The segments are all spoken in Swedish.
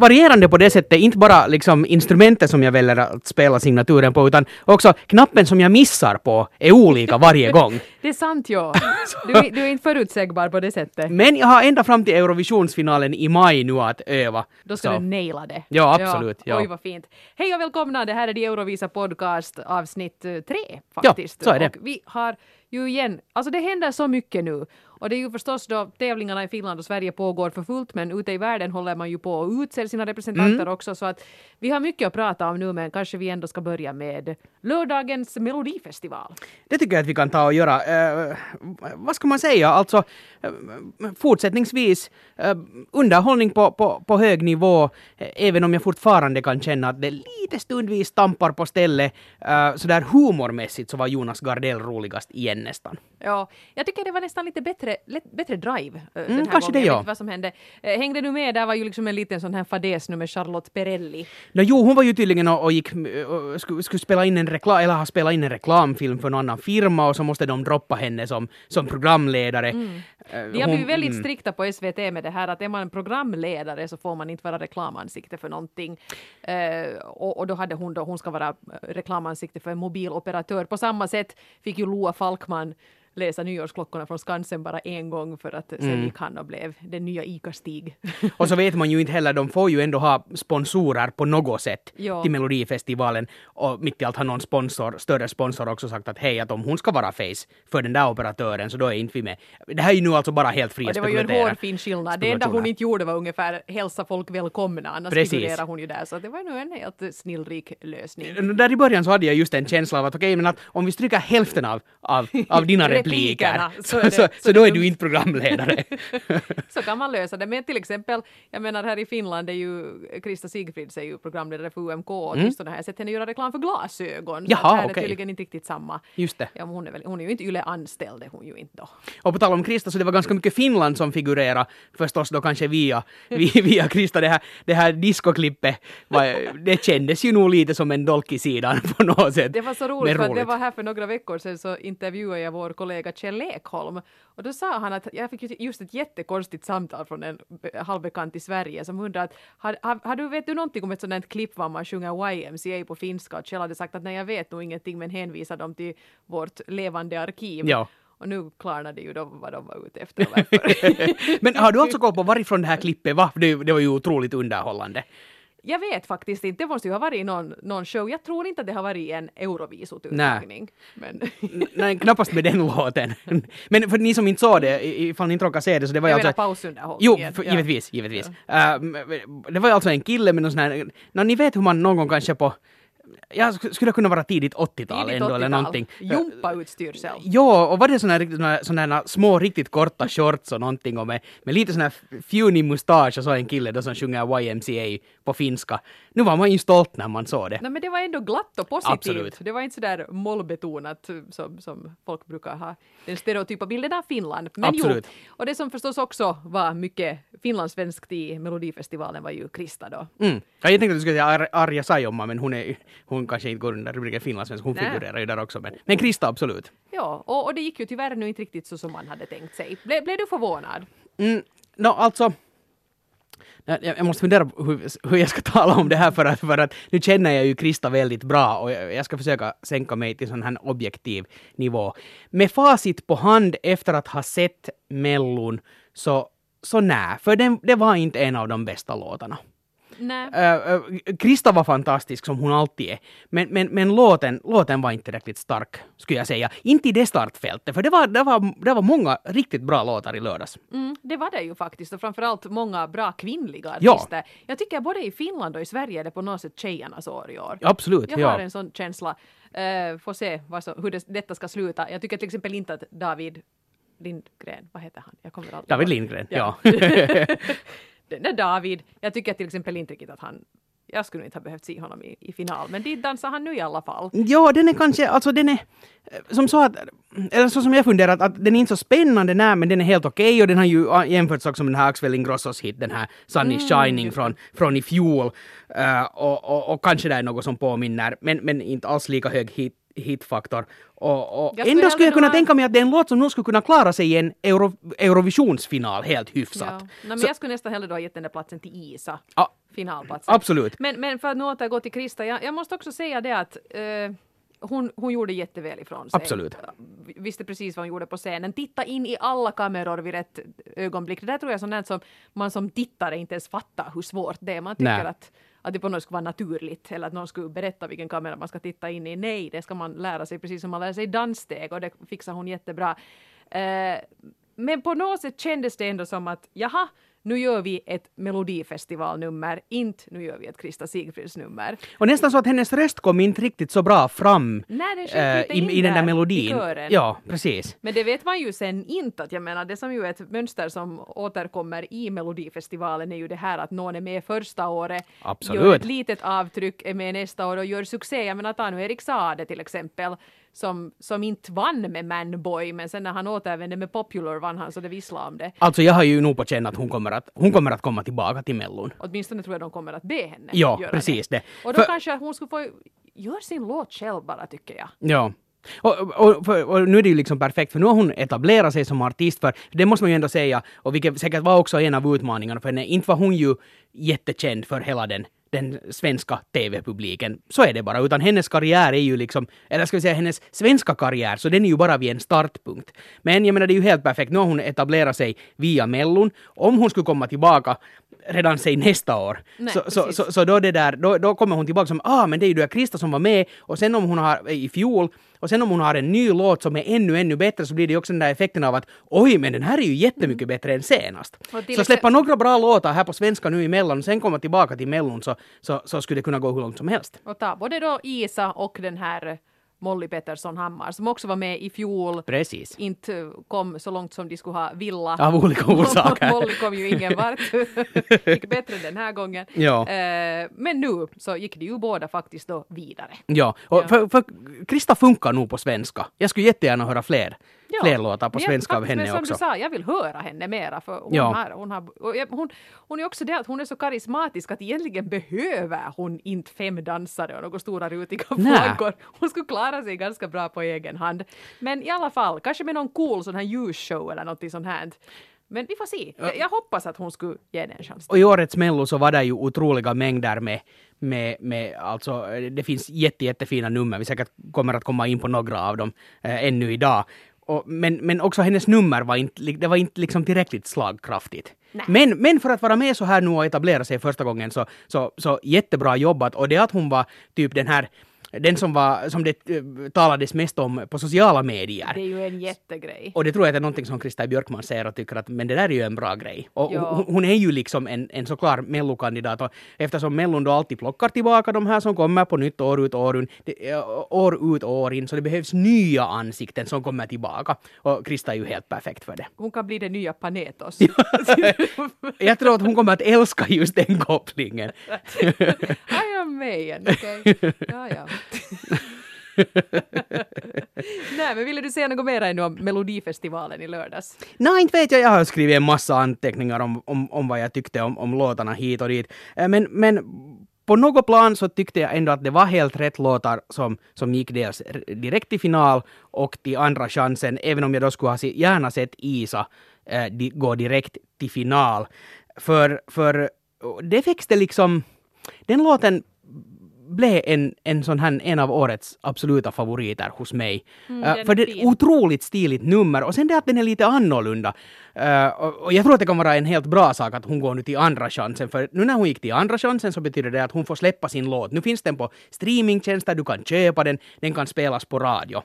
varierande på det sättet, inte bara liksom instrumentet som jag väljer att spela signaturen på, utan också knappen som jag missar på är olika varje gång. Det är sant, ja. Du är inte förutsägbar på det sättet. Men jag har ända fram till Eurovisionsfinalen i maj nu att öva. Då ska du naila det. Ja, absolut. Ja. Oj, vad fint. Hej och välkomna, det här är Eurovisa podcast avsnitt 3 faktiskt. Ja, så är det. Och vi har ju igen, alltså det händer så mycket nu. Och det är ju förstås då tävlingarna i Finland och Sverige pågår för fullt, men ute i världen håller man ju på och utser sina representanter också, så att vi har mycket att prata om nu, men kanske vi ändå ska börja med lördagens Melodifestival. Det tycker jag att vi kan ta och göra. Vad ska man säga? Alltså fortsättningsvis underhållning på hög nivå, även om jag fortfarande kan känna att det lite stundvis stampar på stället. Sådär humormässigt så var Jonas Gardell roligast igen nästan. Ja, jag tycker det var nästan lite bättre drive den här kanske gången. Jag vet vad som hände. Hängde du med? Där var ju liksom en liten sån här fadäs nu med Charlotte Pirelli. No, jo, hon var ju tydligen och gick och skulle spela in en reklamfilm för en annan firma, och så måste de droppa henne som programledare. Vi har blivit väldigt strikta på SVT med det här, att är man programledare så får man inte vara reklamansikte för någonting. Och då hade hon ska vara reklamansikte för en mobiloperatör. På samma sätt fick ju Loa Falkman läsa nyårsklockorna från Skansen bara en gång, för att sen gick han och blev den nya ICA-Stig. Och så vet man ju inte heller, de får ju ändå ha sponsorer på något sätt till Melodifestivalen, och mitt i allt har någon större sponsor också sagt att hej, att om hon ska vara face för den där operatören så då är inte vi med. Det här är ju nu alltså bara helt fria spekulationer. Det var ju en hårfin skillnad. Det enda hon inte gjorde var ungefär hälsa folk välkomna, annars figurerar hon ju där, så det var nu en helt snillrik lösning. Där i början så hade jag just en känsla av att okej, men att om vi stryker hälften av dina replikerna, så då är du inte programledare. Så kan man lösa det. Men till exempel, jag menar här i Finland är ju Krista Sigfrids är ju programledare för UMK, och just den här sättet henne göra reklam för glasögon. Jaha, så det här är tydligen inte riktigt samma. Just det. Ja, hon är ju inte YLE-anställd, hon ju inte då. Och på tal om Krista, så det var ganska mycket Finland som figurerar, förstås då kanske via Krista. Det här diskoklippet, det kändes ju nog lite som en dolk i sidan på något sätt. Det var så roligt, för det var här för några veckor sedan så intervjuade jag vår kollega Kjell Ekholm, och då sa han att jag fick just ett jättekonstigt samtal från en halvbekant i Sverige som undrade att vet du någonting om ett sådant klipp var man sjunger YMCA på finska, och Kjell hade sagt att nej, jag vet nog ingenting, men hänvisar dem till vårt levande arkiv. Ja. Och nu klarnade ju de vad de var ute efter. Men har du alltså koll på varifrån det här klippet var? Det var ju otroligt underhållande. Jag vet faktiskt inte. Det måste ju ha varit någon show. Jag tror inte att det har varit en Eurovisututläggning. Men... Nej, knappast med den låten. Men för ni som inte sa det, ifall ni inte råkar se det, så det var ju alltså... Jag menar pausunderhållning. Jo, givetvis. Ja. Det var ju alltså en kille med någon sån här... Ni vet hur man någon gång kanske på... Jag skulle kunna vara tidigt 80-tal ändå eller någonting. Jumpautstyrsel. Ja, och var det såna här små riktigt korta shorts och någonting, och med lite sån här fjunig mustasch, och så en kille då som sjunger YMCA på finska. Nu var man ju stolt när man såg det. Nej, men det var ändå glatt och positivt. Absolut. Det var inte så där mollbetonat som folk brukar ha, den stereotypa bilden av Finland. Men absolut. Jo, och det som förstås också var mycket finlandssvenskt i Melodifestivalen var ju Krista då. Ja, jag tänkte att du skulle säga Arja Saijonmaa, men hon kanske inte går under rubriken finlandssvensk, hon figurerar ju där också. Men Krista, absolut. Ja, och det gick ju tyvärr nu inte riktigt så som man hade tänkt sig. Blev du förvånad? Alltså... Jag måste fundera på hur jag ska tala om det här, för att nu känner jag ju Krista väldigt bra, och jag ska försöka sänka mig till sån här objektiv nivå. Med facit på hand efter att ha sett Mellon så nä, för det var inte en av de bästa låtarna. Krista var fantastisk som hon alltid är, men låten var inte tillräckligt stark, skulle jag säga. Inte i det startfältet, för det var många riktigt bra låtar i lördags. Det var det ju faktiskt, och framförallt många bra kvinnliga artister. Ja. Jag tycker både i Finland och i Sverige är det på något sätt tjejernas år i år. Absolut, jag har en sån känsla. Får se hur detta ska sluta. Jag tycker till exempel inte att David Lindgren, vad heter han? David Lindgren, ja. Den där David, jag tycker till exempel inte riktigt att han... Jag skulle inte ha behövt se honom i final, men dit dansar han nu i alla fall. Ja, den är kanske... Alltså den är... Som så att... Eller så som jag funderat, att den är inte så spännande, men den är helt okej, och den har ju jämförts också med den här Axel Ingrossos hit, den här Sunny Shining från i fjol, och kanske det är något som påminner, men inte alls lika hög hitfaktor. Och ändå skulle jag kunna tänka mig att det är en låt som nog skulle kunna klara sig i en Eurovisionsfinal helt hyfsat. Ja. Men jag skulle nästan hellre då ha gett den där platsen till ISA. finalplatsen. Absolut. Men för att nu återgå till Krista, jag måste också säga det att hon gjorde jätteväl ifrån sig. Absolut. Visste precis vad hon gjorde på scenen. Titta in i alla kameror vid rätt ögonblick. Det där tror jag sånt som man som tittare inte ens fattar hur svårt det är. Man tycker att det på något skulle vara naturligt eller att någon skulle berätta vilken kamera man ska titta in i. Nej, det ska man lära sig precis som man lär sig danssteg och det fixar hon jättebra. Men på något sätt kändes det ändå som att jaha, nu gör vi ett Melodifestivalnummer, inte nu gör vi ett Krista Sigfrids nummer. Och nästan så att hennes röst kom inte riktigt så bra fram. Nej, den sjönk inte i den där melodin. Ja, precis. Men det vet man ju sen inte. Att jag menar, det som ju är ett mönster som återkommer i Melodifestivalen är ju det här att någon är med första året, absolut, gör ett litet avtryck, är med nästa år och gör succé. Jag menar, ta nu Erik Saade till exempel. Som inte vann med Manboy, men sen när han återvände med Popular vann han så det visslade om det. Alltså jag har ju nog på känn att hon kommer att komma tillbaka till Mellon. Åtminstone tror jag de kommer att be henne göra precis det. Och då kanske hon skulle få göra sin låt själv bara, tycker jag. Ja. Och nu är det ju liksom perfekt, för nu har hon etablerat sig som artist, för det måste man ju ändå säga, och vilket säkert var också en av utmaningarna för henne, inte var hon ju jättekänd för hela den svenska tv-publiken. Så är det bara, utan hennes karriär är ju liksom, eller ska vi säga hennes svenska karriär, så den är ju bara vid en startpunkt. Men jag menar, det är ju helt perfekt, nu har hon etablerat sig via Mellon. Om hon skulle komma tillbaka redan sig nästa år, så då kommer hon tillbaka som, men det är ju Krista som var med, och sen om hon har i fjol, och sen om hon har en ny låt som är ännu bättre, så blir det också den där effekten av att oj, men den här är ju jättemycket bättre än senast. Så släppa några bra låtar här på svenska nu i Mellon och sen komma tillbaka till Mellon, så skulle det kunna gå hur långt som helst. Och ta både då ISA och den här Molly Pettersson Hammar, som också var med i fjol. Precis. Inte kom så långt som de skulle ha villa. Av olika orsaker. Molly kom ju ingen vart. Gick bättre den här gången. Ja. Men nu så gick de ju båda faktiskt då vidare. Ja, och för Krista funkar nog på svenska. Jag skulle jättegärna höra fler låtar på svenska av henne också. Du sa, jag vill höra henne mera, för hon är också det att hon är så karismatisk att egentligen behöver hon inte 5 dansare och några stora rutiga flaggor. Hon skulle klara sig ganska bra på egen hand. Men i alla fall, kanske med någon cool sån här ljusshow eller något sånt här. Men vi får se. Jag hoppas att hon skulle ge den en chans. Och i årets Mello så var det ju otroliga mängder med alltså, det finns jättefina nummer. Vi säkert kommer att komma in på några av dem ännu idag. Men också hennes nummer var inte liksom tillräckligt slagkraftigt. Men för att vara med så här nu och etablera sig första gången så jättebra jobbat. Och det att hon var typ den som det talades mest om på sociala medier. Det är ju en jättegrej. Och det tror jag är någonting som Krista Björkman säger och tycker att men det där är ju en bra grej. Och hon är ju liksom en såklart Mello-kandidat. Och eftersom Mellon då alltid plockar tillbaka de här som kommer på nytt år ut år in. Så det behövs nya ansikten som kommer tillbaka. Och Krista är ju helt perfekt för det. Hon kan bli den nya Panetos. Jag tror att hon kommer att älska just den kopplingen. I am Mejen, okej. Ja. Nej, men ville du säga något mer än om Melodifestivalen i lördags? Nej, inte vet jag. Jag har skrivit en massa anteckningar om vad jag tyckte om låtarna hit och dit. Men på något plan så tyckte jag ändå att det var helt rätt låtar som gick dels direkt i final och till andra chansen. Även om jag då skulle ha gärna sett Isa gå direkt till final. För det växte liksom... Den låten... blev en sån här, en av årets absoluta favoriter hos mig. För det är ett otroligt stiligt nummer. Och sen det att den är lite annorlunda. Och jag tror att det kan vara en helt bra sak att hon går nu till andra chansen. För nu när hon gick till andra chansen så betyder det att hon får släppa sin låt. Nu finns den på streamingtjänster, du kan köpa den. Den kan spelas på radio.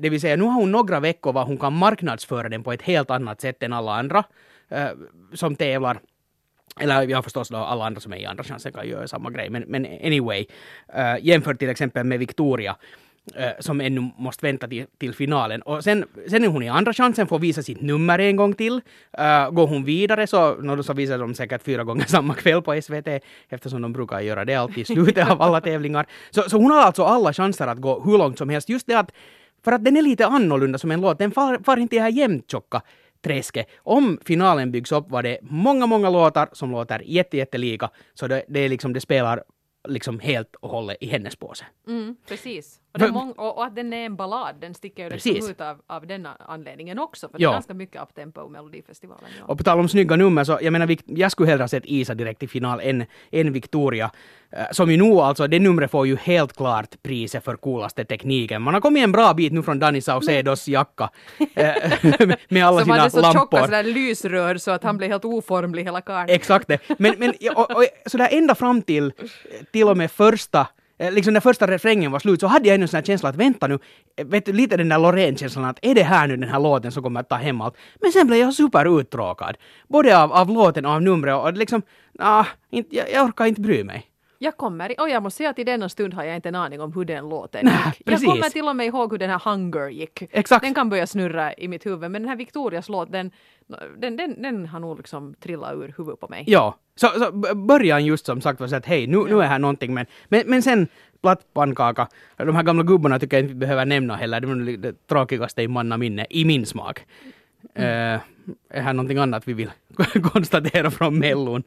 Det vill säga, nu har hon några veckor var hon kan marknadsföra den på ett helt annat sätt än alla andra som tävlar. Eller jag förstås då alla andra som är i andra chansen kan göra samma grej. Men anyway, jämfört till exempel med Victoria som ännu måste vänta till finalen. Och sen är hon i andra chansen, får visa sitt nummer en gång till. Går hon vidare så visar de säkert 4 gånger samma kväll på SVT, eftersom de brukar göra det alltid i slutet av alla tävlingar. Så hon har alltså alla chanser att gå hur långt som helst. Just det att, för att den är lite annorlunda som en låt, den far inte i det här jämnt tjocka träske. Om finalen byggs upp var det många låtar som låter jättelika, så det spelar liksom helt och hållet i hennes påse. Mm, precis. Och att den är en ballad, den sticker ju rätt ut av den anledningen också. För det är ganska mycket uptempo i Melodifestivalen. Ja. Och på tal om snygga nummer, så jag menar, jag skulle hellre sett Isa direkt i final än Victoria. Som ju nu, alltså, det numret får ju helt klart priset för coolaste tekniken. Man har kommit en bra bit nu från Dani Saucedos jacka med alla sina lampor. Som hade så tjocka sådär lysrör så att han blev helt oformlig hela kartan. Exakt det. Men och sådär ända fram till och med första, liksom när första refrängen var slut, så hade jag ännu en sån här känsla att vänta nu, vet du, lite den där Loreen-känslan att är det här nu den här låten som kommer att ta hem allt? Men sen blev jag superuttråkad. Både av låten och av numret och liksom, jag orkar inte bry mig. Jag måste säga att i denna stund har jag inte en aning om hur den låten gick. Jag kommer till och med ihåg hur den här Hunger gick. Exakt. Den kan börja snurra i mitt huvud, men den här Victorias låt, den har nog liksom trillat ur huvudet på mig. Ja, så början just som sagt var så att hej, nu är här någonting, men sen plattpannkaka. De här gamla gubbarna tycker jag inte behöver nämna heller. De är det tråkigaste i mannaminne, i min smak. Är här någonting annat vi vill konstatera från Mellon?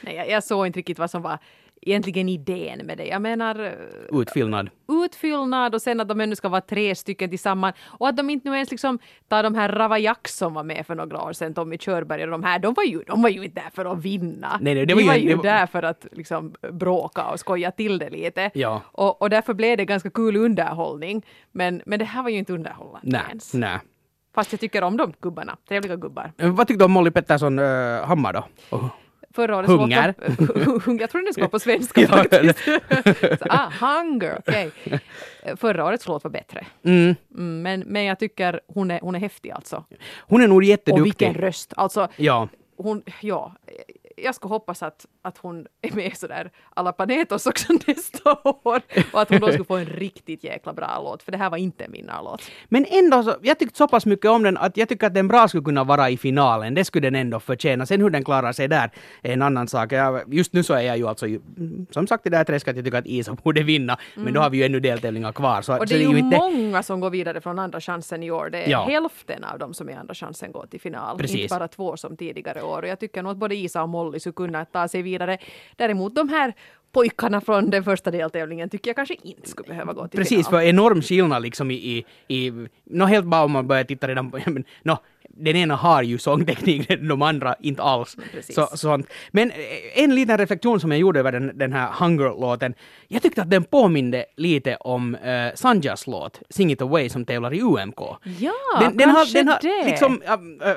Nej, jag såg inte riktigt vad som var egentligen idén med det. Jag menar... Utfyllnad och sen att de ännu ska vara 3 stycken tillsammans. Och att de inte nu ens liksom tar de här Ravajaks som var med för några år sedan, Tommy Körberg och de här. De var ju inte där för att vinna. Nej, de var ju där för att liksom bråka och skoja till det lite. Ja. Och därför blev det ganska kul underhållning. Men det här var ju inte underhållande ens. Nej. Fast jag tycker om de gubbarna. Trevliga gubbar. Vad tyckte du om Molly Pettersson Hammar då? Oh. Förra året Hunger. Jag tror den ska vara på svenska faktiskt. Så, Hunger, okej. Okay. Förra årets låt var bättre. Mm, men jag tycker hon är häftig alltså. Hon är nog jätteduktig. Och vilken röst. Alltså, jag ska hoppas att hon är med sådär alla panetos också nästa år. Och att hon då ska få en riktigt jäkla bra låt. För det här var inte en vinnarlåt. Men ändå, så, jag tyckte så pass mycket om den att jag tycker att den bra skulle kunna vara i finalen. Det skulle den ändå förtjäna. Sen hur den klarar sig där är en annan sak. Just nu så är jag ju alltså, som sagt i det här träsket, jag tycker att Isa borde vinna. Men då har vi ju ännu deltävlingar kvar. Så, och det är ju inte... många som går vidare från andra chansen i år. Det är hälften av dem som är andra chansen går till final. Precis. Inte bara 2 som tidigare år. Och jag tycker nog att både Isa och Molly skulle kunna ta sig vidare. Däremot de här pojkarna från den första deltävlingen tycker jag kanske inte skulle behöva gå till final. Precis, för enorm skillnad liksom helt bara om man börjar titta redan på... Den ena har ju sångteknik, de andra inte alls. Sånt. Men en liten reflektion som jag gjorde över den här Hunger-låten. Jag tyckte att den påminde lite om Sanjas låt Sing It Away som tävlar i UMK. Ja, den har liksom,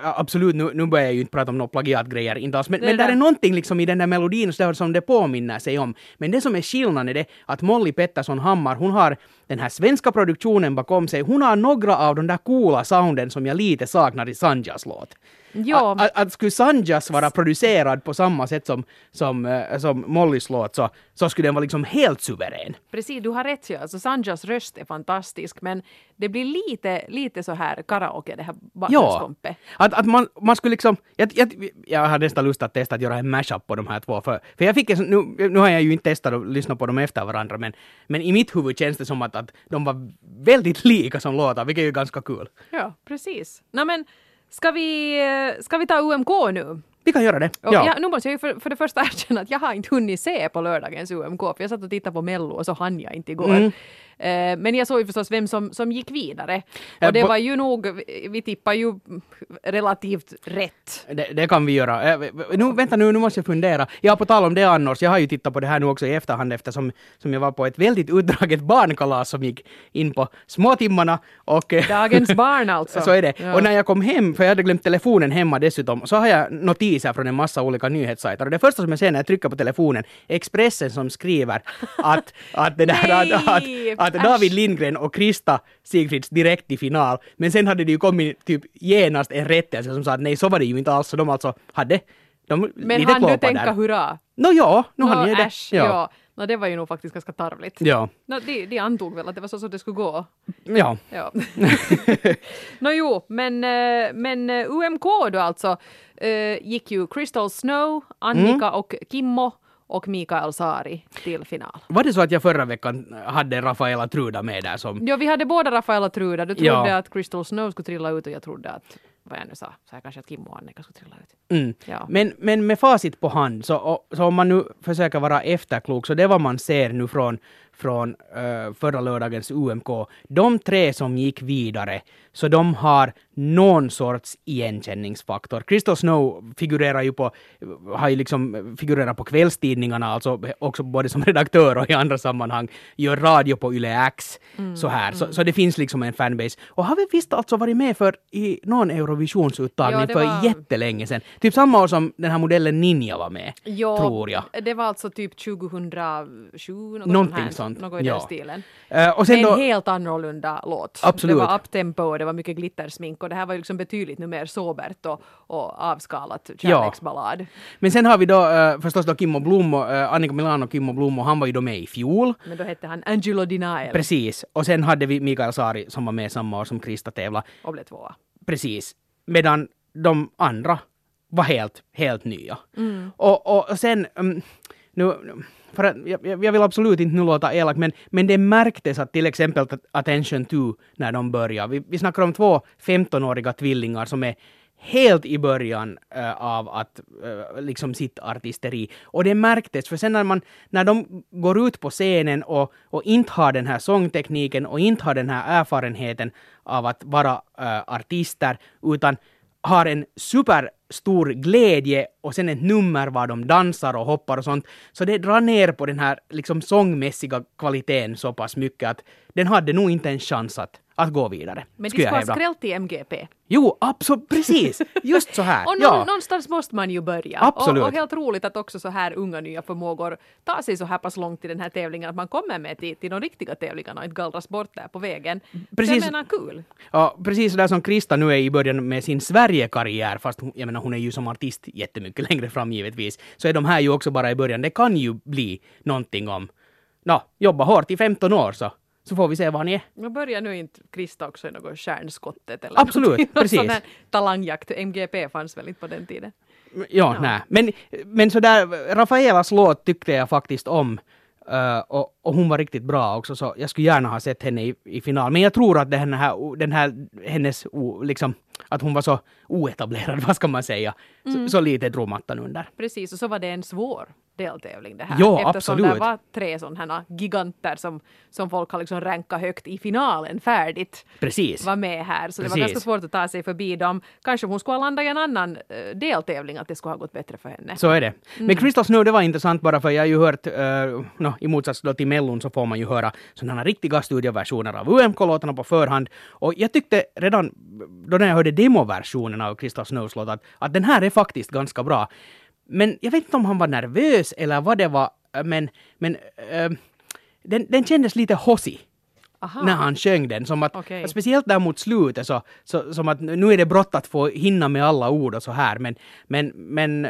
absolut, nu börjar jag ju inte prata om några plagiatgrejer, inte alls. Men där är någonting liksom i den där melodin som det påminner sig om. Men det som är skillnaden är det att Molly Pettersson Hammar, hon har den här svenska produktionen bakom sig. Hon har några av de där coola sounden som jag lite saknar i Sanjas låt. Att skulle Sanjas vara producerad på samma sätt som Mollys låt så skulle den vara liksom helt suverän. Precis, du har rätt. Alltså, Sanjas röst är fantastisk, men det blir lite så här karaoke, det här bakgrundskompet. Att man skulle liksom... Jag har nästan lust att testa att göra en mashup på de här två. För jag fick nu har jag ju inte testat att lyssna på dem efter varandra, men i mitt huvud känns det som att de var väldigt lika som låtar, vilket är ju ganska kul. Ja, precis. Nej, men... Ska vi ta UMK nu? Vi kan göra det. Ja, nu måste jag ju för det första erkänna att jag har inte hunnit se på lördagens UMK. För jag satt och tittade på Mello och så hann jag inte igår. Men jag såg ju förstås vem som gick vidare. Och det var ju nog, vi tippar ju relativt rätt. Det kan vi göra. Nu måste jag fundera. Ja, på tal om det annars, jag har ju tittat på det här nu också i efterhand eftersom jag var på ett väldigt utdraget barnkalas som gick in på småtimmarna. Och dagens barn alltså. Så är det. Ja. Och när jag kom hem, för jag hade glömt telefonen hemma dessutom, så har jag notiser från en massa olika nyhetssajter. Och det första som jag ser när jag trycker på telefonen, Expressen som skriver att det där... att David Lindgren och Krista Sigfrids direkt i final. Men sen hade det ju kommit typ genast en rättelse som sa att nej, så var det ju inte alls. Så de alltså hade... Men hann du tänka hurra? Han gör det. Ja. No, det var ju nog faktiskt ganska tarvligt. Ja. De antog väl att det var så det skulle gå. Ja. Men UMK då alltså gick ju Crystal Snow, Annika och Kimmo och Mikael Saari till final. Var det så att jag förra veckan hade Raffaela Truda med där som... Ja, vi hade båda Raffaela Truda. Du trodde att Crystal Snow skulle trilla ut och jag trodde att... Vad jag nu sa, så här kanske att Kimmo och Annika skulle trilla ut. Men med facit på hand, så om man nu försöker vara efterklok, så det vad man ser nu från, från förra lördagens UMK. De tre som gick vidare, så de har någon sorts igenkänningsfaktor. Crystal Snow figurerar ju på, har ju liksom figurerat på kvällstidningarna, alltså också både som redaktör och i andra sammanhang, gör radio på Yle X, så här. Så det finns liksom en fanbase. Och har vi visst alltså varit med för i någon Eurovisionsuttagning för jättelänge sedan. Typ samma år som den här modellen Ninja var med, tror jag. Det var alltså typ 2007, någonting sånt. Något i den stilen. Och sen en helt annorlunda låt. Absolut. Det var uptempo och det var mycket glittersmink och det här var liksom betydligt nu mer sobert och avskalat kärleksballad. Ja. Men sen har vi då förstås då Kimmo Blomo, Annika Milano, Kimmo Blomo, han var ju då med i fjol. Men då hette han Angelo Denial. Precis. Och sen hade vi Mikael Saari som var med samma år som Krista tävla. Och blev tvåa. Precis. Medan de andra var helt nya. Mm. Och sen... jag vill absolut inte nu låta elak, men det märktes att till exempel Attention 2 när de börjar. Vi snackar om två 15-åriga tvillingar som är helt i början av att liksom sitt artisteri. Och det märktes, för sen när de går ut på scenen och inte har den här sångtekniken och inte har den här erfarenheten av att vara artister, utan har en superstor glädje och sen ett nummer var de dansar och hoppar och sånt. Så det drar ner på den här liksom sångmässiga kvaliteten så pass mycket att den hade nog inte en chans att gå vidare. Men det ska vara skrällt i MGP. Jo, absolut, precis. Just så här. Och någonstans måste man ju börja. Absolut. Och helt roligt att också så här unga nya förmågor tar sig så här pass långt i den här tävlingen att man kommer med till de riktiga tävlingarna och inte gallras bort där på vägen. Precis. Det menar kul. Ja, precis där som Krista nu är i början med sin Sverige-karriär, fast jag menar, hon är ju som artist jättemycket längre fram givetvis, så är de här ju också bara i början. Det kan ju bli någonting om jobba hårt i 15 år så får vi se vad ni är. Men börjar nu inte Krista också i något kärnskottet? Eller absolut, precis. Sån här talangjakt. MGP fanns väl inte på den tiden? Ja. Nej. Men sådär, Raffaelas låt tyckte jag faktiskt om. Och hon var riktigt bra också, så jag skulle gärna ha sett henne i final. Men jag tror att hennes att hon var så oetablerad, vad ska man säga, så lite dromattan under. Precis, och så var det en svår deltävling det här. Jo, eftersom absolut. Det var tre sådana giganter som folk har liksom rankat högt i finalen färdigt. Precis. Var med här, så Precis. Det var ganska svårt att ta sig förbi dem. Kanske hon skulle ha landat i en annan deltävling, att det skulle ha gått bättre för henne. Så är det. Men Crystal Snow, det var intressant bara för jag har ju hört, i motsats till Mellon så får man ju höra sådana riktiga studioversioner av UMK-låtarna på förhand. Och jag tyckte redan då när jag hörde demoversionen av Crystal Snows låt att den här är faktiskt ganska bra. Men jag vet inte om han var nervös eller vad det var, men den kändes lite hossig. Aha. När han sjöng den, som att, okay. Speciellt där mot slutet, så som att nu är det brått att få hinna med alla ord och så här, men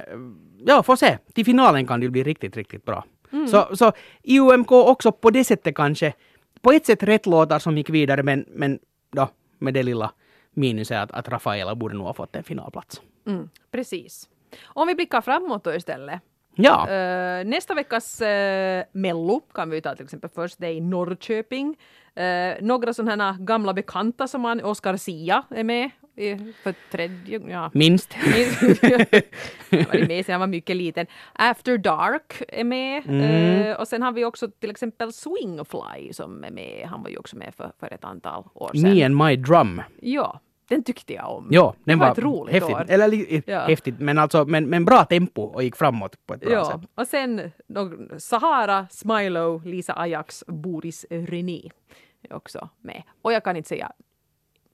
får se, till finalen kan det bli riktigt, riktigt bra. Mm. Så IOMK också på det sättet kanske, på ett sätt rätt låtar som gick vidare, men med det lilla minuset att Raffaela borde nog ha fått en finalplats. Mm. Precis. Om vi blickar framåt då istället. Ja. Nästa veckas Mello kan vi ta till exempel först, det är i Norrköping. Några sådana gamla bekanta som han, Oscar Sia är med för tredje... Ja. Minst. Han var med sen han var mycket liten. After Dark är med. Och sen har vi också till exempel Swingfly som är med. Han var ju också med för ett antal år sedan. Me and My Drum. Ja. Den tyckte jag om. Ja, den var ett roligt häftigt år. Häftigt, men bra tempo och gick framåt på ett bra sätt. Och sen Sahara, Smilo, Lisa Ajax, Boris René är också med. Och jag kan inte säga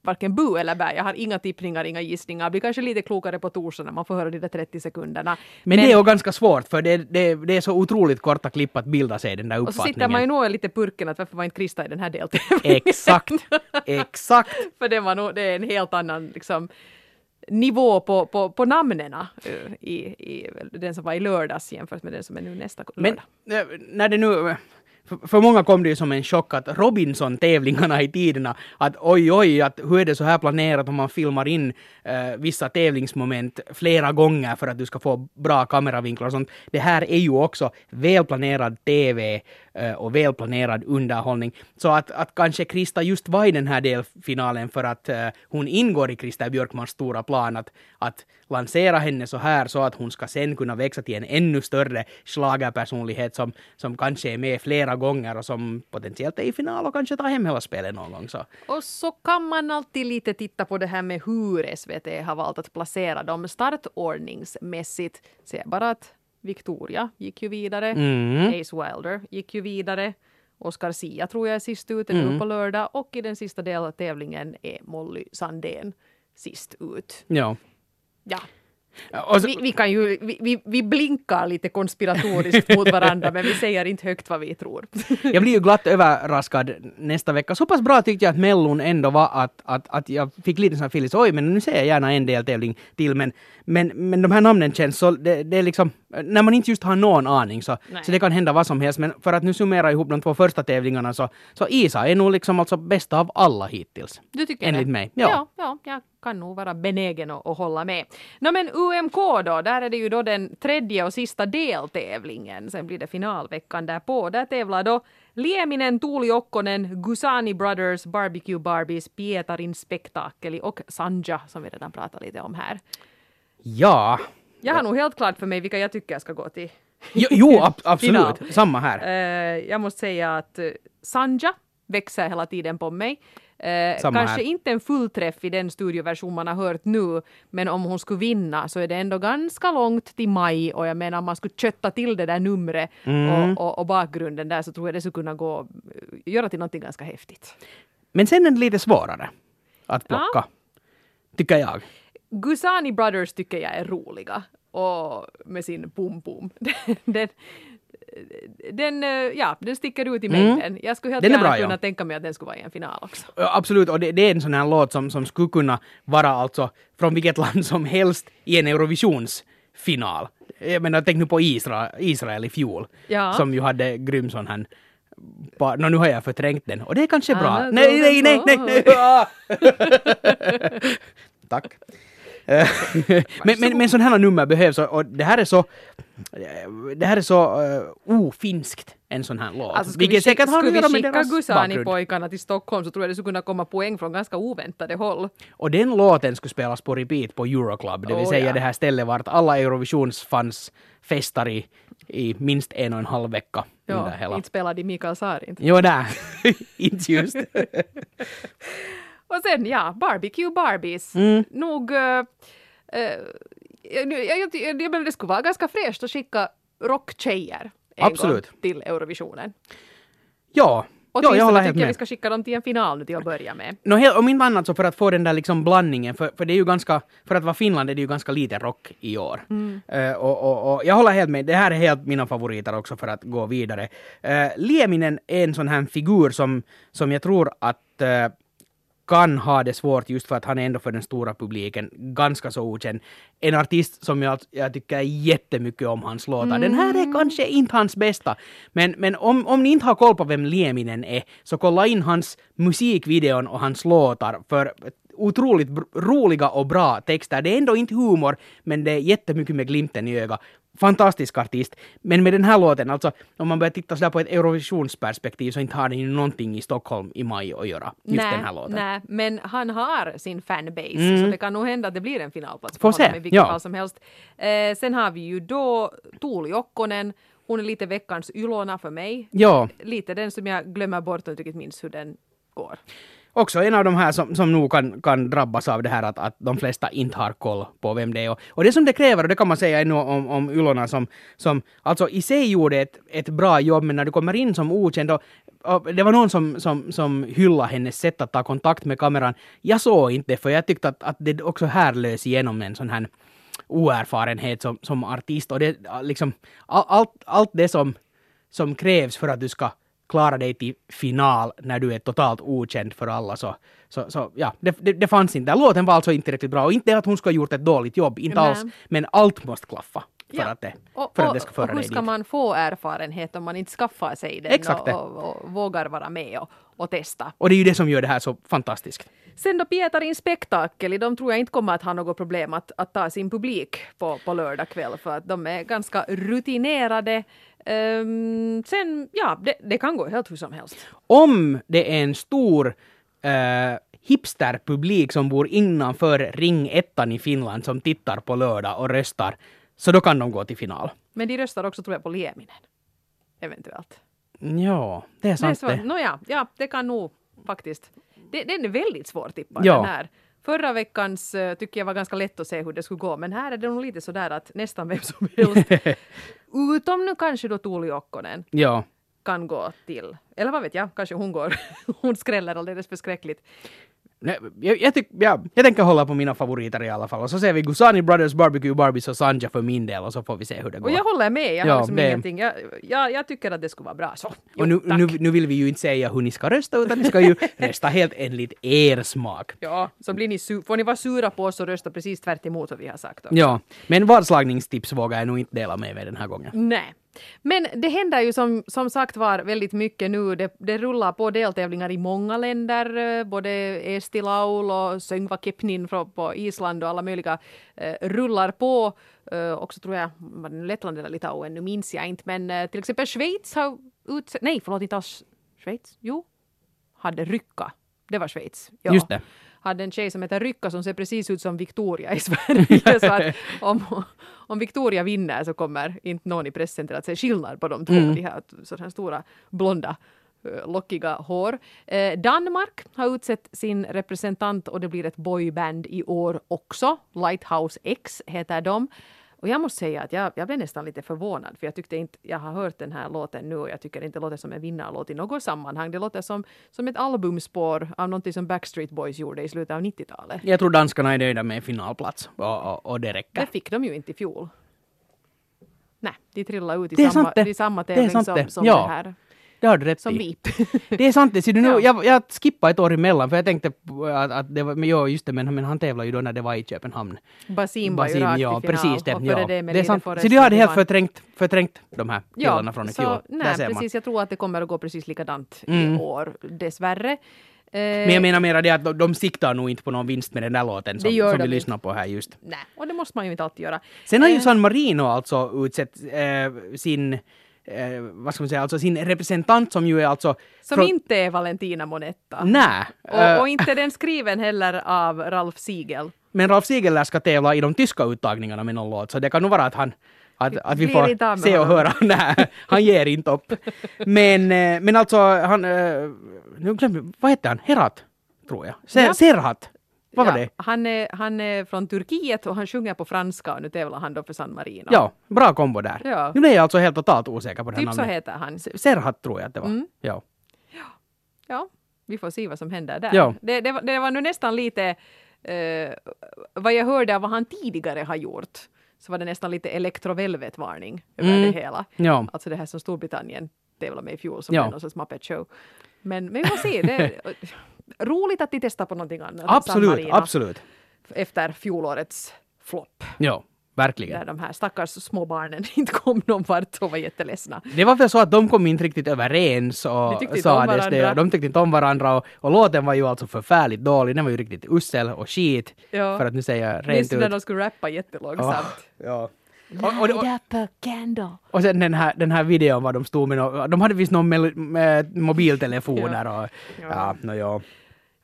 varken bu eller bär. Jag har inga tippningar, inga gissningar. Blir kanske lite klokare på torsdag när man får höra de där 30 sekunderna. Men det är ju ganska svårt, för det är så otroligt korta klipp att bilda sig den där uppfattningen. Och så sitter man ju nog lite purken att varför var inte Krista i den här deltävlingen. Exakt. För det är en helt annan liksom nivå på namnena i den som var i lördags jämfört med den som är nu nästa lördag. Men när det nu... För många kom det ju som en chock att Robinson-tävlingarna i tiderna, att oj, att hur är det så här planerat om man filmar in vissa tävlingsmoment flera gånger för att du ska få bra kameravinklar och sånt. Det här är ju också välplanerad tv och välplanerad underhållning. Så att kanske Krista just var i den här delfinalen för att hon ingår i Krista Björkmans stora plan att lansera henne så här så att hon ska sen kunna växa till en ännu större schlagerpersonlighet som kanske är med flera gånger och som potentiellt är i final och kanske tar hem hela spelet någon gång. Så. Och så kan man alltid lite titta på det här med hur SVT har valt att placera dem startordningsmässigt. Se bara att Victoria gick ju vidare, Ace Wilder gick ju vidare. Oscar Sia tror jag är sist ut nu på lördag och i den sista deltävlingen är Molly Sandén sist ut. Ja. Ja. Så, vi kan ju, vi blinkar lite konspiratoriskt mot varandra men vi säger inte högt vad vi tror. Jag blir ju glatt överraskad nästa vecka. Så pass bra tyckte jag att Mellon ändå var att jag fick lite sån här feeling. Oj, men nu ser jag gärna en deltävling till. Men de här namnen känns så, det är liksom, när man inte just har någon aning så det kan hända vad som helst. Men för att nu summera ihop de två första tävlingarna så ISA är nog liksom alltså bästa av alla hittills. Du tycker enligt det? Mig. Ja. Kan nog vara benägen och hålla med. Men UMK då, där är det ju då den tredje och sista deltävlingen. Sen blir det finalveckan därpå. Där tävlar då Leeminen, Tuuli Okkonen, Gusani Brothers, Barbecue Barbies, Pietarin Spektakel och Sanja som vi redan pratade lite om här. Ja. Jag har nog helt klart för mig vilka jag tycker jag ska gå till. Jo, absolut. Final. Samma här. Jag måste säga att Sanja växer hela tiden på mig. Kanske inte en fullträff i den studioversion man har hört nu, men om hon skulle vinna så är det ändå ganska långt till maj och jag menar man skulle kötta till det där numret och bakgrunden där så tror jag det skulle kunna gå göra till någonting ganska häftigt. Men sen är det lite svårare att plocka, tycker jag. Gusani Brothers tycker jag är roliga och med sin pum-pum. Den sticker ut i mängden. Jag skulle helt gärna kunna tänka mig att den skulle vara i en final också. Ja, absolut, och det är en sån här låt som skulle kunna vara alltså från vilket land som helst i en Eurovisionsfinal. Jag menar, tänk nu på Israel i fjol, som ju hade grym sån här. Nu har jag förträngt den, och det är kanske bra. Nej. Tack. men sådana här nummer behövs och det här är så ofinskt en sån här låt. Alltså, skulle vi skicka Gusani-pojkarna till Stockholm så tror jag det skulle kunna komma poäng från ganska oväntade håll. Och den låten skulle spelas på repeat på Euroclub, det vill säga det här stället vart alla Eurovisionsfans festar i minst 1,5 vecka. Ja, inte spelade Mikael Saari inte. Jo, där. Inte just. Och sen, Barbecue Barbies. Nog, det skulle vara ganska fräscht att skicka rocktjejer till Eurovisionen. Ja. Och jag håller helt med. Vi ska skicka dem till en final nu till att börja med. Om inte annat så för att få den där liksom blandningen. För det är ju ganska, för att vara Finland är det ju ganska lite rock i år. Och jag håller helt med. Det här är helt mina favoriter också för att gå vidare. Leeminen är en sån här figur som jag tror att kan ha det svårt just för att han är ändå för den stora publiken ganska så okänd. En artist som jag tycker jättemycket om hans låtar. Den här är kanske inte hans bästa. Men om ni inte har koll på vem Leeminen är så kolla in hans musikvideon och hans låtar för otroligt roliga och bra texter. Det är ändå inte humor men det är jättemycket med glimten i ögat. Fantastisk artist, men med den här låten, alltså om man börjar titta sådär på ett Eurovisionsperspektiv så inte har den ju någonting i Stockholm i maj att göra, just den här låten. Nej, men han har sin fanbase, så det kan nog hända att det blir en finalplats på honom i vilket fall som helst. Sen har vi ju då Tuuli Okkonen, hon är lite veckans ylona för mig. Ja. Lite den som jag glömmer bort och tycker minns hur den går. Också en av de här som nog kan drabbas av det här att de flesta inte har koll på vem det är. Och det som det kräver, och det kan man säga ännu om ylorna som alltså i sig gjorde ett bra jobb, men när du kommer in som okänd och det var någon som hyllade hennes sätt att ta kontakt med kameran. Jag såg inte för jag tyckte att det också här lös igenom en sån här oerfarenhet som artist. Och det liksom allt det som krävs för att du ska klara dig till final när du är totalt okänd för alla det fanns inte. Låten var alltså inte riktigt bra och inte att hon ska ha gjort ett dåligt jobb, inte alls, men allt måste klaffa för att det ska föra dig dit. Och hur ska man få erfarenhet om man inte skaffar sig den och vågar vara med och testa? Och det är ju det som gör det här så fantastiskt. Sen då Pietarin Spektakel, de tror jag inte kommer att ha något problem att ta sin publik på lördag kväll för att de är ganska rutinerade. Det kan gå helt hur som helst. Om det är en stor hipsterpublik som bor innanför Ring 1 i Finland som tittar på lördag och röstar, så då kan de gå till final. Men de röstar också tror jag på Leeminen, eventuellt. Ja, det är sant det. Nåja, ja, det kan nog faktiskt. Den är väldigt svår tippad den här. Förra veckans tycker jag var ganska lätt att se hur det skulle gå. Men här är det nog lite sådär att nästan vem som helst. Utom nu kanske då Tuuli Okkonen kan gå till. Eller vad vet jag, kanske hon går. Hon skräller alldeles förskräckligt. Jag tänker hålla på mina favoriter i alla fall. Och så ser vi Gusani Brothers, Barbecue Barbies och Sanja för min del. Och så får vi se hur det går. Och jag håller med. Jag tycker att det skulle vara bra. Så. Jo, och nu vill vi ju inte säga hur ni ska rösta. Utan ni ska ju rösta helt enligt er smak. Ja, så blir ni får ni vara sura på oss och rösta precis tvärt emot vad vi har sagt. Också. Ja, men varslagningstips vågar jag nog inte dela med den här gången. Nej. Men det händer ju som sagt var väldigt mycket nu. Det rullar på deltävlingar i många länder. Både Estilaul och Söngvakeppnin på Island och alla möjliga rullar på. Också tror jag, var det Lettland eller Litauen, nu minns jag inte. Men till exempel Schweiz har hade Rycka. Det var Schweiz. Ja. Just det. Hade en tjej som heter Rycka som ser precis ut som Victoria i Sverige. Så att om Victoria vinner så kommer inte någon i presscenter att se skillnad på de två. De här sådana stora blonda lockiga hår. Danmark har utsett sin representant och det blir ett boyband i år också. Lighthouse X heter de. Och jag måste säga att jag blev nästan lite förvånad för jag tyckte inte, jag har hört den här låten nu och jag tycker inte det låter som en vinnarlåt i något sammanhang. Det låter som ett albumspår av någonting som Backstreet Boys gjorde i slutet av 90-talet. Jag tror danskarna är nöjda med finalplats och det räcker. Det fick de ju inte i fjol. Nej, de trillade ut i samma tävling som det här. Det har du rätt som vi. Det är sant det. Så nu, jag skippade ett år emellan för jag tänkte att det var, men han tävlade ju då när det var i Köpenhamn. Basim var ju rakt i final. Det är sant. Så du hade helt förträngt de här killarna från i fjol. Nej, precis. Jag tror att det kommer att gå precis likadant i år, dessvärre. Men jag menar mera det att de siktar nog inte på någon vinst med den där låten som vi lyssnar på här just. Nej, och det måste man ju inte alltid göra. Sen har ju San Marino alltså utsett vad ska man säga, alltså sin representant som ju är alltså... Som inte är Valentina Monetta. Nej. Och inte den skriven heller av Ralf Siegel. Men Ralf Siegel ska tävla i de tyska uttagningarna med någon låt, så det kan nog vara att han... Att vi får se och höra. Nej, han ger inte upp. Men alltså, han... Nu glömde jag, vad heter han? Serhat, tror jag. Serhat. Vad var det? Han är från Turkiet och han sjunger på franska och nu tävlar han då för San Marino. Ja, bra kombo där. Ja. Nu är jag alltså helt totalt osäker på den namnet. Typ så heter han. Serhat tror jag att det var. Mm. Ja, vi får se vad som händer där. Ja. Det var nu nästan lite vad jag hörde av vad han tidigare har gjort. Så var det nästan lite elektrovelvetvarning över det hela. Ja. Alltså det här som Storbritannien tävlar med i fjol som är någon sorts Muppet Show. Men vi får se. Roligt att ni testar på någonting annat. Absolut. Efter fjolårets flopp. Ja, verkligen. Där de här stackars små barnen inte kom någon vart och var jätteledsna. Det var väl så att de kom inte riktigt överens och sades det. De tyckte inte om varandra och låten var ju alltså förfärligt dålig. Den var ju riktigt usel och skit. Ja. För att nu säga rent ut. När de skulle rappa jättelångsamt. Ja. Och sen den här videon var de stod med de hade visst någon mobiltelefoner och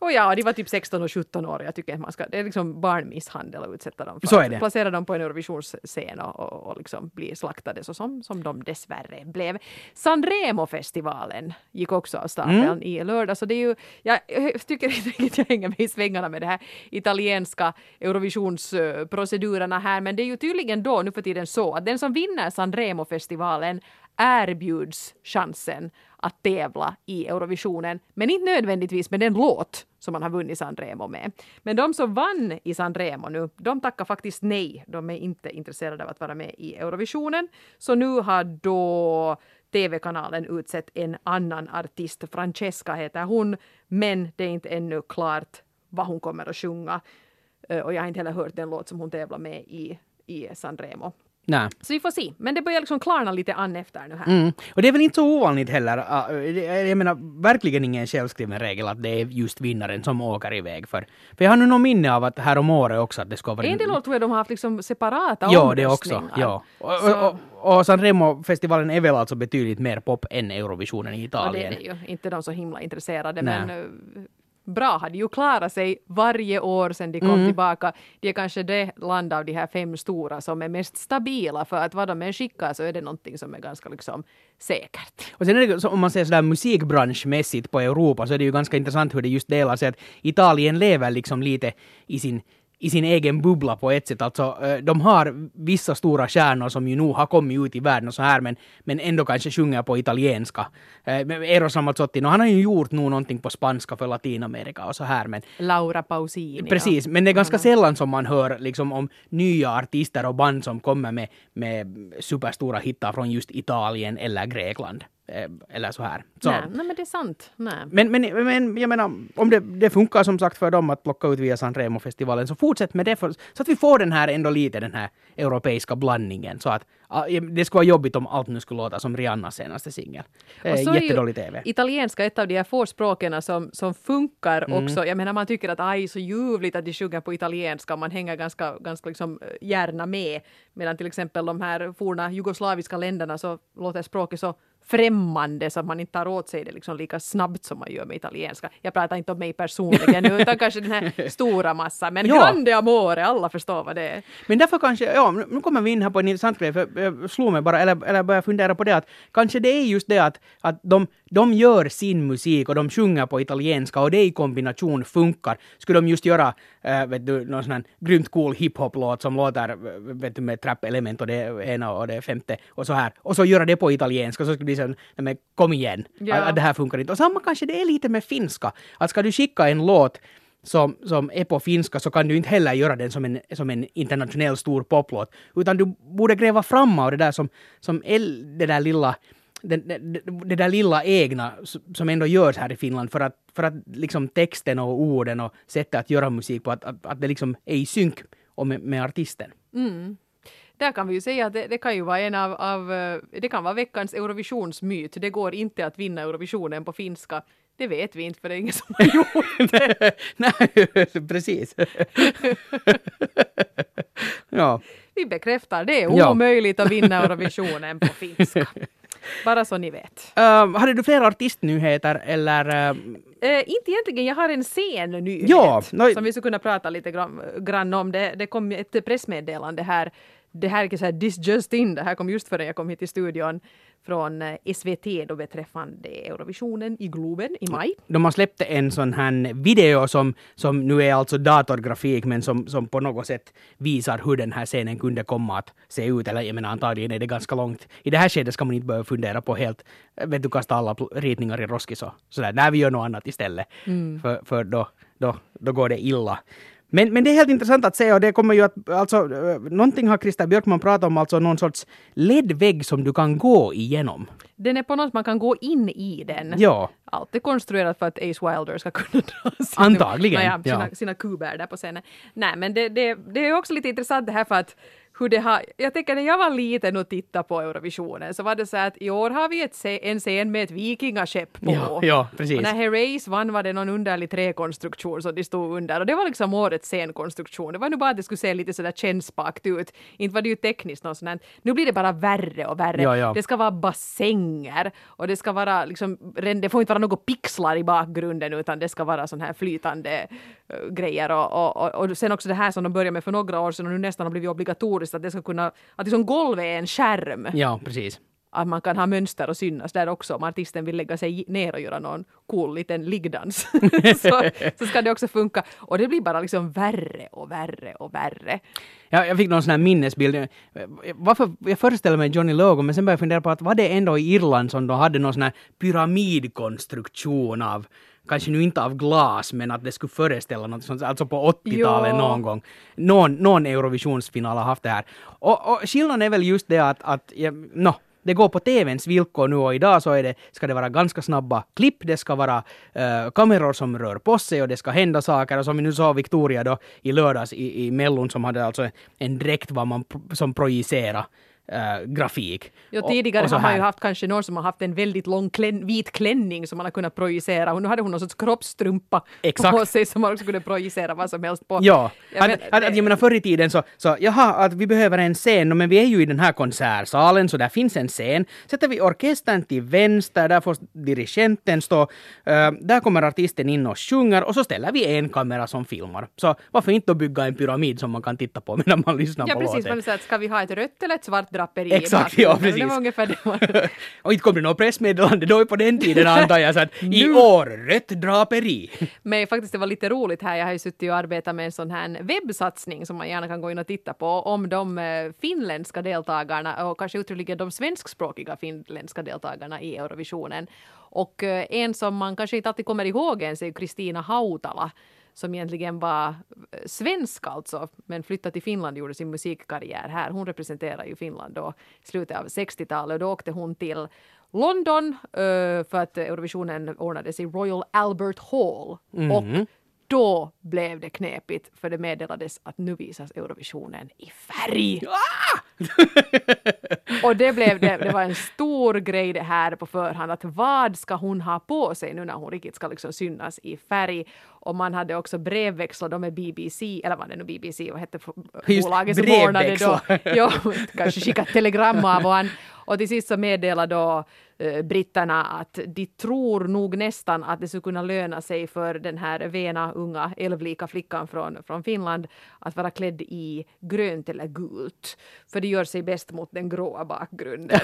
de var typ 16 och 17 år. Jag tycker att det är liksom barnmisshandel att utsätta dem för att placera dem på en Eurovisionsscen och liksom bli slaktade så som de dessvärre blev. Sanremo-festivalen gick också av starten i lördag, så det är ju, jag tycker inte riktigt jag hänger med i svängarna med det här italienska Eurovisionsprocedurerna här, men det är ju tydligen då nu för tiden så att den som vinner Sanremo-festivalen erbjuds chansen att tävla i Eurovisionen, men inte nödvändigtvis med den låt som man har vunnit Sanremo med. Men de som vann i Sanremo nu, de tackar faktiskt nej. De är inte intresserade av att vara med i Eurovisionen. Så nu har då TV-kanalen utsett en annan artist. Francesca heter hon, men det är inte ännu klart vad hon kommer att sjunga. Och jag har inte heller hört den låt som hon tävlar med i Sanremo. Nej. Så vi får se. Men det börjar liksom klarna lite an efter nu här. Och det är väl inte så ovanligt heller. Jag menar, verkligen ingen självskriven regel att det är just vinnaren som åker iväg för. För jag har nu någon minne av att här om året också att det ska vara... En del år tror jag de har haft liksom separata omröstningar. Ja, det också. Ja. Och Sanremo-festivalen är väl alltså betydligt mer pop än Eurovisionen i Italien. Ja, det är ju inte de så himla intresserade. Nej. Men bra, hade ju klarat sig varje år sedan de kom tillbaka. Det är kanske det land av de här fem stora som är mest stabila, för att vad de än skickar så är det någonting som är ganska liksom säkert. Och sen är det, om man ser sådär musikbranschmässigt på Europa, så är det ju ganska intressant hur det just delar sig, att Italien lever liksom lite i sin egen bubbla på ett sätt. Alltså, de har vissa stora stjärnor som ju nu har kommit ut i världen och så här, men ändå kanske sjunger på italienska. Eero Ramazzotti, han har ju gjort nu någonting på spanska för Latinamerika och så här. Men Laura Pausini. Precis, ja. Men det är ganska sällan som man hör liksom om nya artister och band som kommer med superstora hittar från just Italien eller Grekland. Eller så här. Så. Nej, men det är sant. Nej. Men jag menar, om det funkar som sagt för dem att plocka ut via Sanremo-festivalen, så fortsätt med det, så att vi får den här ändå lite, den här europeiska blandningen, så att det skulle vara jobbigt om allt nu skulle låta som Rihannas senaste singel. Jättedålig TV. Italienska är ett av de här få språken som funkar också. Jag menar, man tycker att så ljuvligt att de sjunger på italienska, och man hänger ganska liksom gärna med. Medan till exempel de här forna jugoslaviska länderna, så låter språket så främmande så att man inte tar åt sig det liksom lika snabbt som man gör med italienska. Jag pratar inte om mig personligen nu, utan kanske den här stora massan. Men grande amore, alla förstår vad det är. Men därför kanske, nu kommer vi in här på en intressant grej, för jag slår mig bara, eller börjar fundera på det, att kanske det är just det att de gör sin musik och de sjunger på italienska, och det i kombination funkar. Skulle de just göra någon sån här grymt cool hiphop-låt som låter med trap-element och det ena och det femte och så här, och så göra det på italienska, så skulle det bli sån, men kom igen, att det här funkar inte. Och samma kanske det är lite med finska, att ska du skicka en låt som är på finska, så kan du inte heller göra den som en internationell stor poplåt, utan du borde gräva fram av det där det där lilla egna som ändå görs här i Finland, för att liksom texten och orden och sättet att göra musik på, att det liksom är i synk med artisten. Mm. Där kan vi ju säga att det kan ju vara det kan vara veckans Eurovisionsmyt. Det går inte att vinna Eurovisionen på finska. Det vet vi inte, för det är ingen som har gjort det. Nej, precis. Vi bekräftar, det är omöjligt att vinna Eurovisionen på finska. Bara så ni vet. Hade du fler artistnyheter eller? Inte egentligen, jag har en scennyhet som vi skulle kunna prata lite grann om. Det kom ett pressmeddelande här. Det här är inte så här this just in, det här kom just förrän jag kom hit i studion från SVT då, beträffande Eurovisionen i Globen i maj. De har släppt en sån här video som nu är alltså datorgrafik, men som på något sätt visar hur den här scenen kunde komma att se ut. Eller jag menar, antagligen är det ganska långt. I det här skedet ska man inte börja fundera på helt, kasta alla ritningar i roskis och sådär. Nej, vi gör något annat istället. För då går det illa. Men det är helt intressant att se, och det kommer ju att, alltså, någonting har Krista Björkman pratat om, alltså någon sorts LED-vägg som du kan gå igenom. Den är på något, man kan gå in i den. Ja. Allt är konstruerat för att Ace Wilder ska kunna dra sina kuber där på scenen. Nej, men det är också lite intressant det här, för att jag tänker, när jag var liten och tittade på Eurovisionen, så var det så här att i år har vi en scen med ett vikingaskepp på. Ja, precis. Och när Herreys vann var det någon underlig träkonstruktion som de stod under. Och det var liksom årets scenkonstruktion. Det var nu bara att det skulle se lite sådär kännspakt ut. Inte var det ju tekniskt något sådant. Nu blir det bara värre och värre. Ja. Det ska vara bassänger, och det ska vara liksom, det får inte vara något pixlar i bakgrunden, utan det ska vara sån här flytande grejer. Och sen också det här som de började med för några år sedan, och nu nästan har blivit obligatoriskt, att det ska kunna, att liksom golvet är en skärm. Ja, precis. Att man kan ha mönster och synas där också. Om artisten vill lägga sig ner och göra någon cool liten liggdans så ska det också funka. Och det blir bara liksom värre och värre och värre. Jag fick någon sån här minnesbild. Varför? Jag föreställer mig Johnny Logan, men sen började jag fundera på att var det ändå i Irland som de hade någon sån här pyramidkonstruktion av, kanske nu inte av glas, men att det skulle föreställa något sånt, alltså på 80-talet någon gång. Någon Eurovisionsfinal har haft det här. Och skillnaden är väl just det att det går på tv:ns villkor nu, och idag så ska det vara ganska snabba klipp, det ska vara kameror som rör på sig, och det ska hända saker. Och som vi nu sa Victoria då i lördags i Mellon, som hade alltså en dräkt som projicerade grafik. Ja, tidigare och så har man ju haft kanske någon som har haft en väldigt lång vit klänning som man har kunnat projicera. Och nu hade hon någon sorts kroppstrumpa på sig som man också kunde projicera vad som helst på. Ja, jag menar förr i tiden så jaha, att vi behöver en scen, men vi är ju i den här konsertsalen så där finns en scen. Sätter vi orkestern till vänster, där får dirigenten stå, där kommer artisten in och sjunger och så ställer vi en kamera som filmar. Så varför inte bygga en pyramid som man kan titta på medan man lyssnar på låten? Ja, precis. Man, ska vi ha ett rött eller ett svart draperi? Exakt, ja, precis. Det var ungefär det var. Och inte kom det något pressmeddelande då på den tiden antar jag, så att i år, rött draperi. Men faktiskt det var lite roligt här. Jag har ju suttit och arbetat med en sån här webbsatsning som man gärna kan gå in och titta på om de finländska deltagarna och kanske uttryckligen de svenskspråkiga finländska deltagarna i Eurovisionen. Och en som man kanske inte alltid kommer ihåg ens är Kristina Hautala, som egentligen var svensk alltså, men flyttade till Finland och gjorde sin musikkarriär här. Hon representerar ju Finland då i slutet av 60-talet och då åkte hon till London för att Eurovisionen ordnades i Royal Albert Hall. Mm. Och då blev det knepigt för det meddelades att nu visas Eurovisionen i färg. Ah! Och det var en stor grej det här på förhand att vad ska hon ha på sig nu när hon riktigt ska liksom synas i färg. Och man hade också brevväxlar då med BBC, eller var det nu BBC, vad hette bolaget som ordnade då? Ja, kanske skickat telegram av honom. Och till sist så meddelade då britterna att de tror nog nästan att det skulle kunna löna sig för den här vena, unga, älvlika flickan från Finland att vara klädd i grönt eller gult. För det gör sig bäst mot den gråa bakgrunden.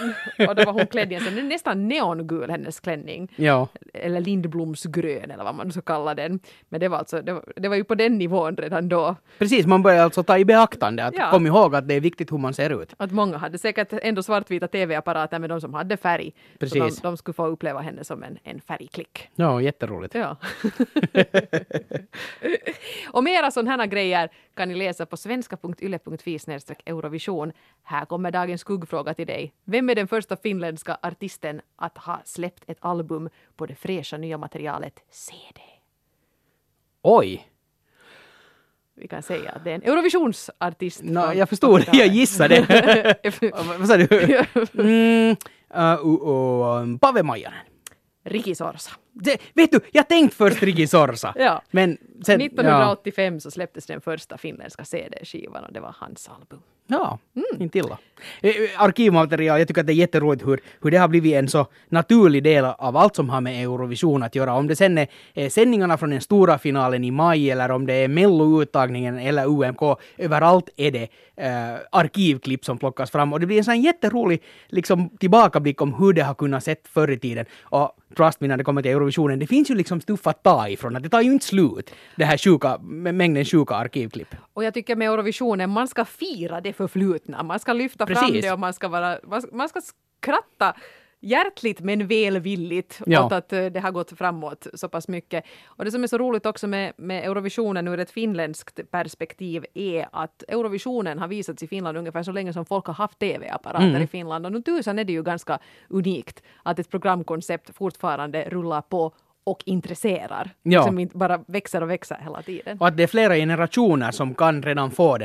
Och då var hon klädd i en nästan neongul hennes klänning. Ja. Eller Lindblomsgrön eller vad man så kallar den. Men det var alltså, det var ju på den nivån redan då. Precis, man börjar alltså ta i beaktande att kom ihåg att det är viktigt hur man ser ut. Att många hade säkert ändå svartvita tv-apparater med de som hade färg. Precis. Så de skulle få uppleva henne som en färgklick. Ja, jätteroligt. Ja. Och mera sådana här grejer kan ni läsa på svenska.yle.fi/Eurovision. Här kommer dagens skuggfråga till dig. Vem är den första finländska artisten att ha släppt ett album på det fräscha nya materialet CD? Oj! Vi kan säga att det är en Eurovisionsartist. Jag förstår, jag gissade. Vad sa du? Pave Maijanen. Rikki Sorsa. Vet du, jag tänkte först Rikki Sorsa. Ja. Men sen, 1985 så släpptes den första finländska CD-skivan och det var hans album. Ja, inte illa. Arkivmaterial, jag tycker att det är jätteroligt hur det har blivit en så naturlig del av allt som har med Eurovision att göra. Om det sen är sändningarna från den stora finalen i maj eller om det är Mello-uttagningen eller UMK, överallt är det arkivklipp som plockas fram. Och det blir en sån jätterolig liksom, tillbakablick om hur det har kunnat sett förr i tiden. Och trust me, när det kommer till Eurovisionen, det finns ju liksom stuff att ta ifrån. Att det tar ju inte slut, det här mängden sjuka arkivklipp. Och jag tycker med Eurovisionen, man ska fira det förflutna. Man ska lyfta fram det och man ska skratta hjärtligt men välvilligt åt att det har gått framåt så pass mycket. Och det som är så roligt också med Eurovisionen ur ett finländskt perspektiv är att Eurovisionen har visats i Finland ungefär så länge som folk har haft tv-apparater i Finland. Och nu tusan är det ju ganska unikt att ett programkoncept fortfarande rullar på och intresserar. Ja. Som inte bara växer och växer hela tiden. Och att det är flera generationer som kan redan få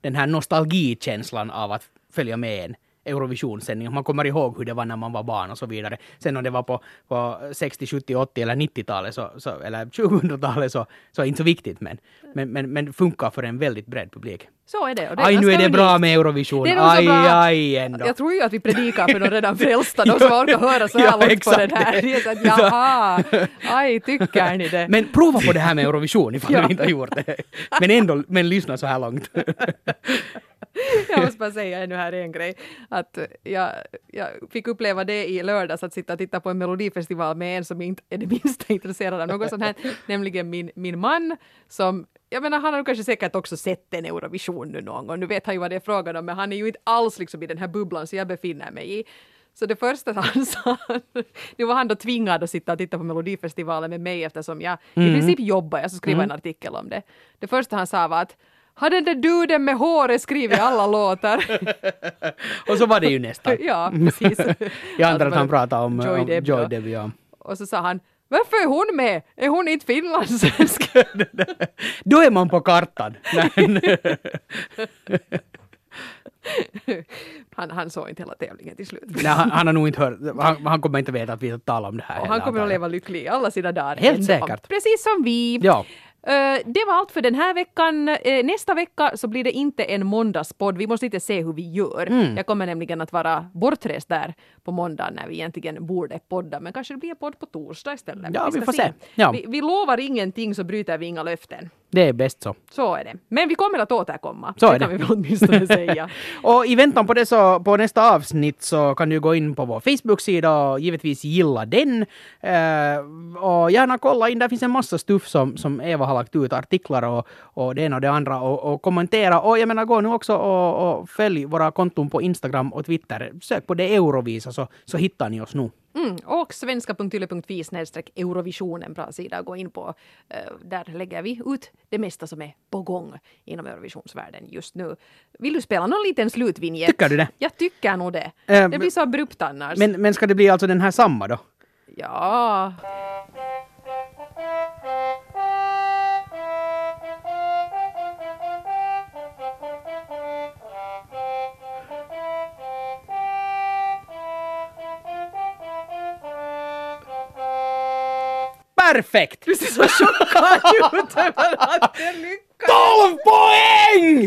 den här nostalgikänslan av att följa med en Eurovision-sändning. Man kommer ihåg hur det var när man var barn och så vidare. Sen om det var på 60, 70, 80 eller 90-talet eller 2000-talet så är det inte så viktigt. Men funkar för en väldigt bred publik. Så är det. Och det nu är det bra med Eurovision. Ändå. Jag tror ju att vi predikar för de redan frälsta. De som orkar höra så här långt på den här. Det är så att, jaha, tycker ni det? Men prova på det här med Eurovision ifall du inte har gjort det. Men ändå, lyssna så här långt. Jag måste bara säga ännu här en grej. Att jag fick uppleva det i lördags att sitta och titta på en Melodifestival med en som inte är det minsta intresserad av något sånt här. Nämligen min man som... Jag menar, han har ju kanske säkert också sett en Eurovision nu någon gång. Nu vet han ju vad det är frågan om, men han är ju inte alls liksom i den här bubblan som jag befinner mig i. Så det första han sa, nu var han då tvingad att sitta och titta på Melodifestivalen med mig eftersom jag i princip jobbar. Jag ska skriva en artikel om det. Det första han sa var att har den där duden med håret skrivit alla låtar? Och så var det ju nästan. Ja, precis. Jag antar att han pratade om Joy Debbie. Ja. Och så sa han, varför är hon med? Är hon inte finlandssvensk? Då är man på kartan. Han såg inte hela tävlingen till slut. Nej, han har nog inte hört. Han kommer inte veta att vi talar om det här. Och han kommer att leva lycklig alla sina dagar. Helt säkert. Precis som vi. Ja. Det var allt för den här veckan. Nästa vecka så blir det inte en måndagspodd. Vi måste inte se hur vi gör. Jag kommer nämligen att vara bortrest där på måndag när vi egentligen borde podda. Men kanske det blir en podd på torsdag istället. Ja, vi får se. Ja. Vi lovar ingenting så bryter vi inga löften. Det är bäst så. Så är det. Men vi kommer att återkomma. Så det kan vi väl åtminstone säga. Och i väntan på det så, på nästa avsnitt så kan du gå in på vår Facebook-sida och givetvis gilla den. Och gärna kolla in, där finns en massa stuff som Eva har lagt ut, artiklar och det ena och det andra och kommentera. Och jag menar, gå nu också och följ våra konton på Instagram och Twitter. Sök på det Eurovisa så hittar ni oss nu. Och svenska.yle.fi/Eurovision, en bra sida att gå in på. Där lägger vi ut det mesta som är på gång inom Eurovisionsvärlden just nu. Vill du spela någon liten slutvinjett? Tycker du det? Jag tycker nog det. Det blir så abrupt annars. Men ska det bli alltså den här samma då? Ja. Perfekt! Du ser så chockad ut över att det lyckas! 12 poäng!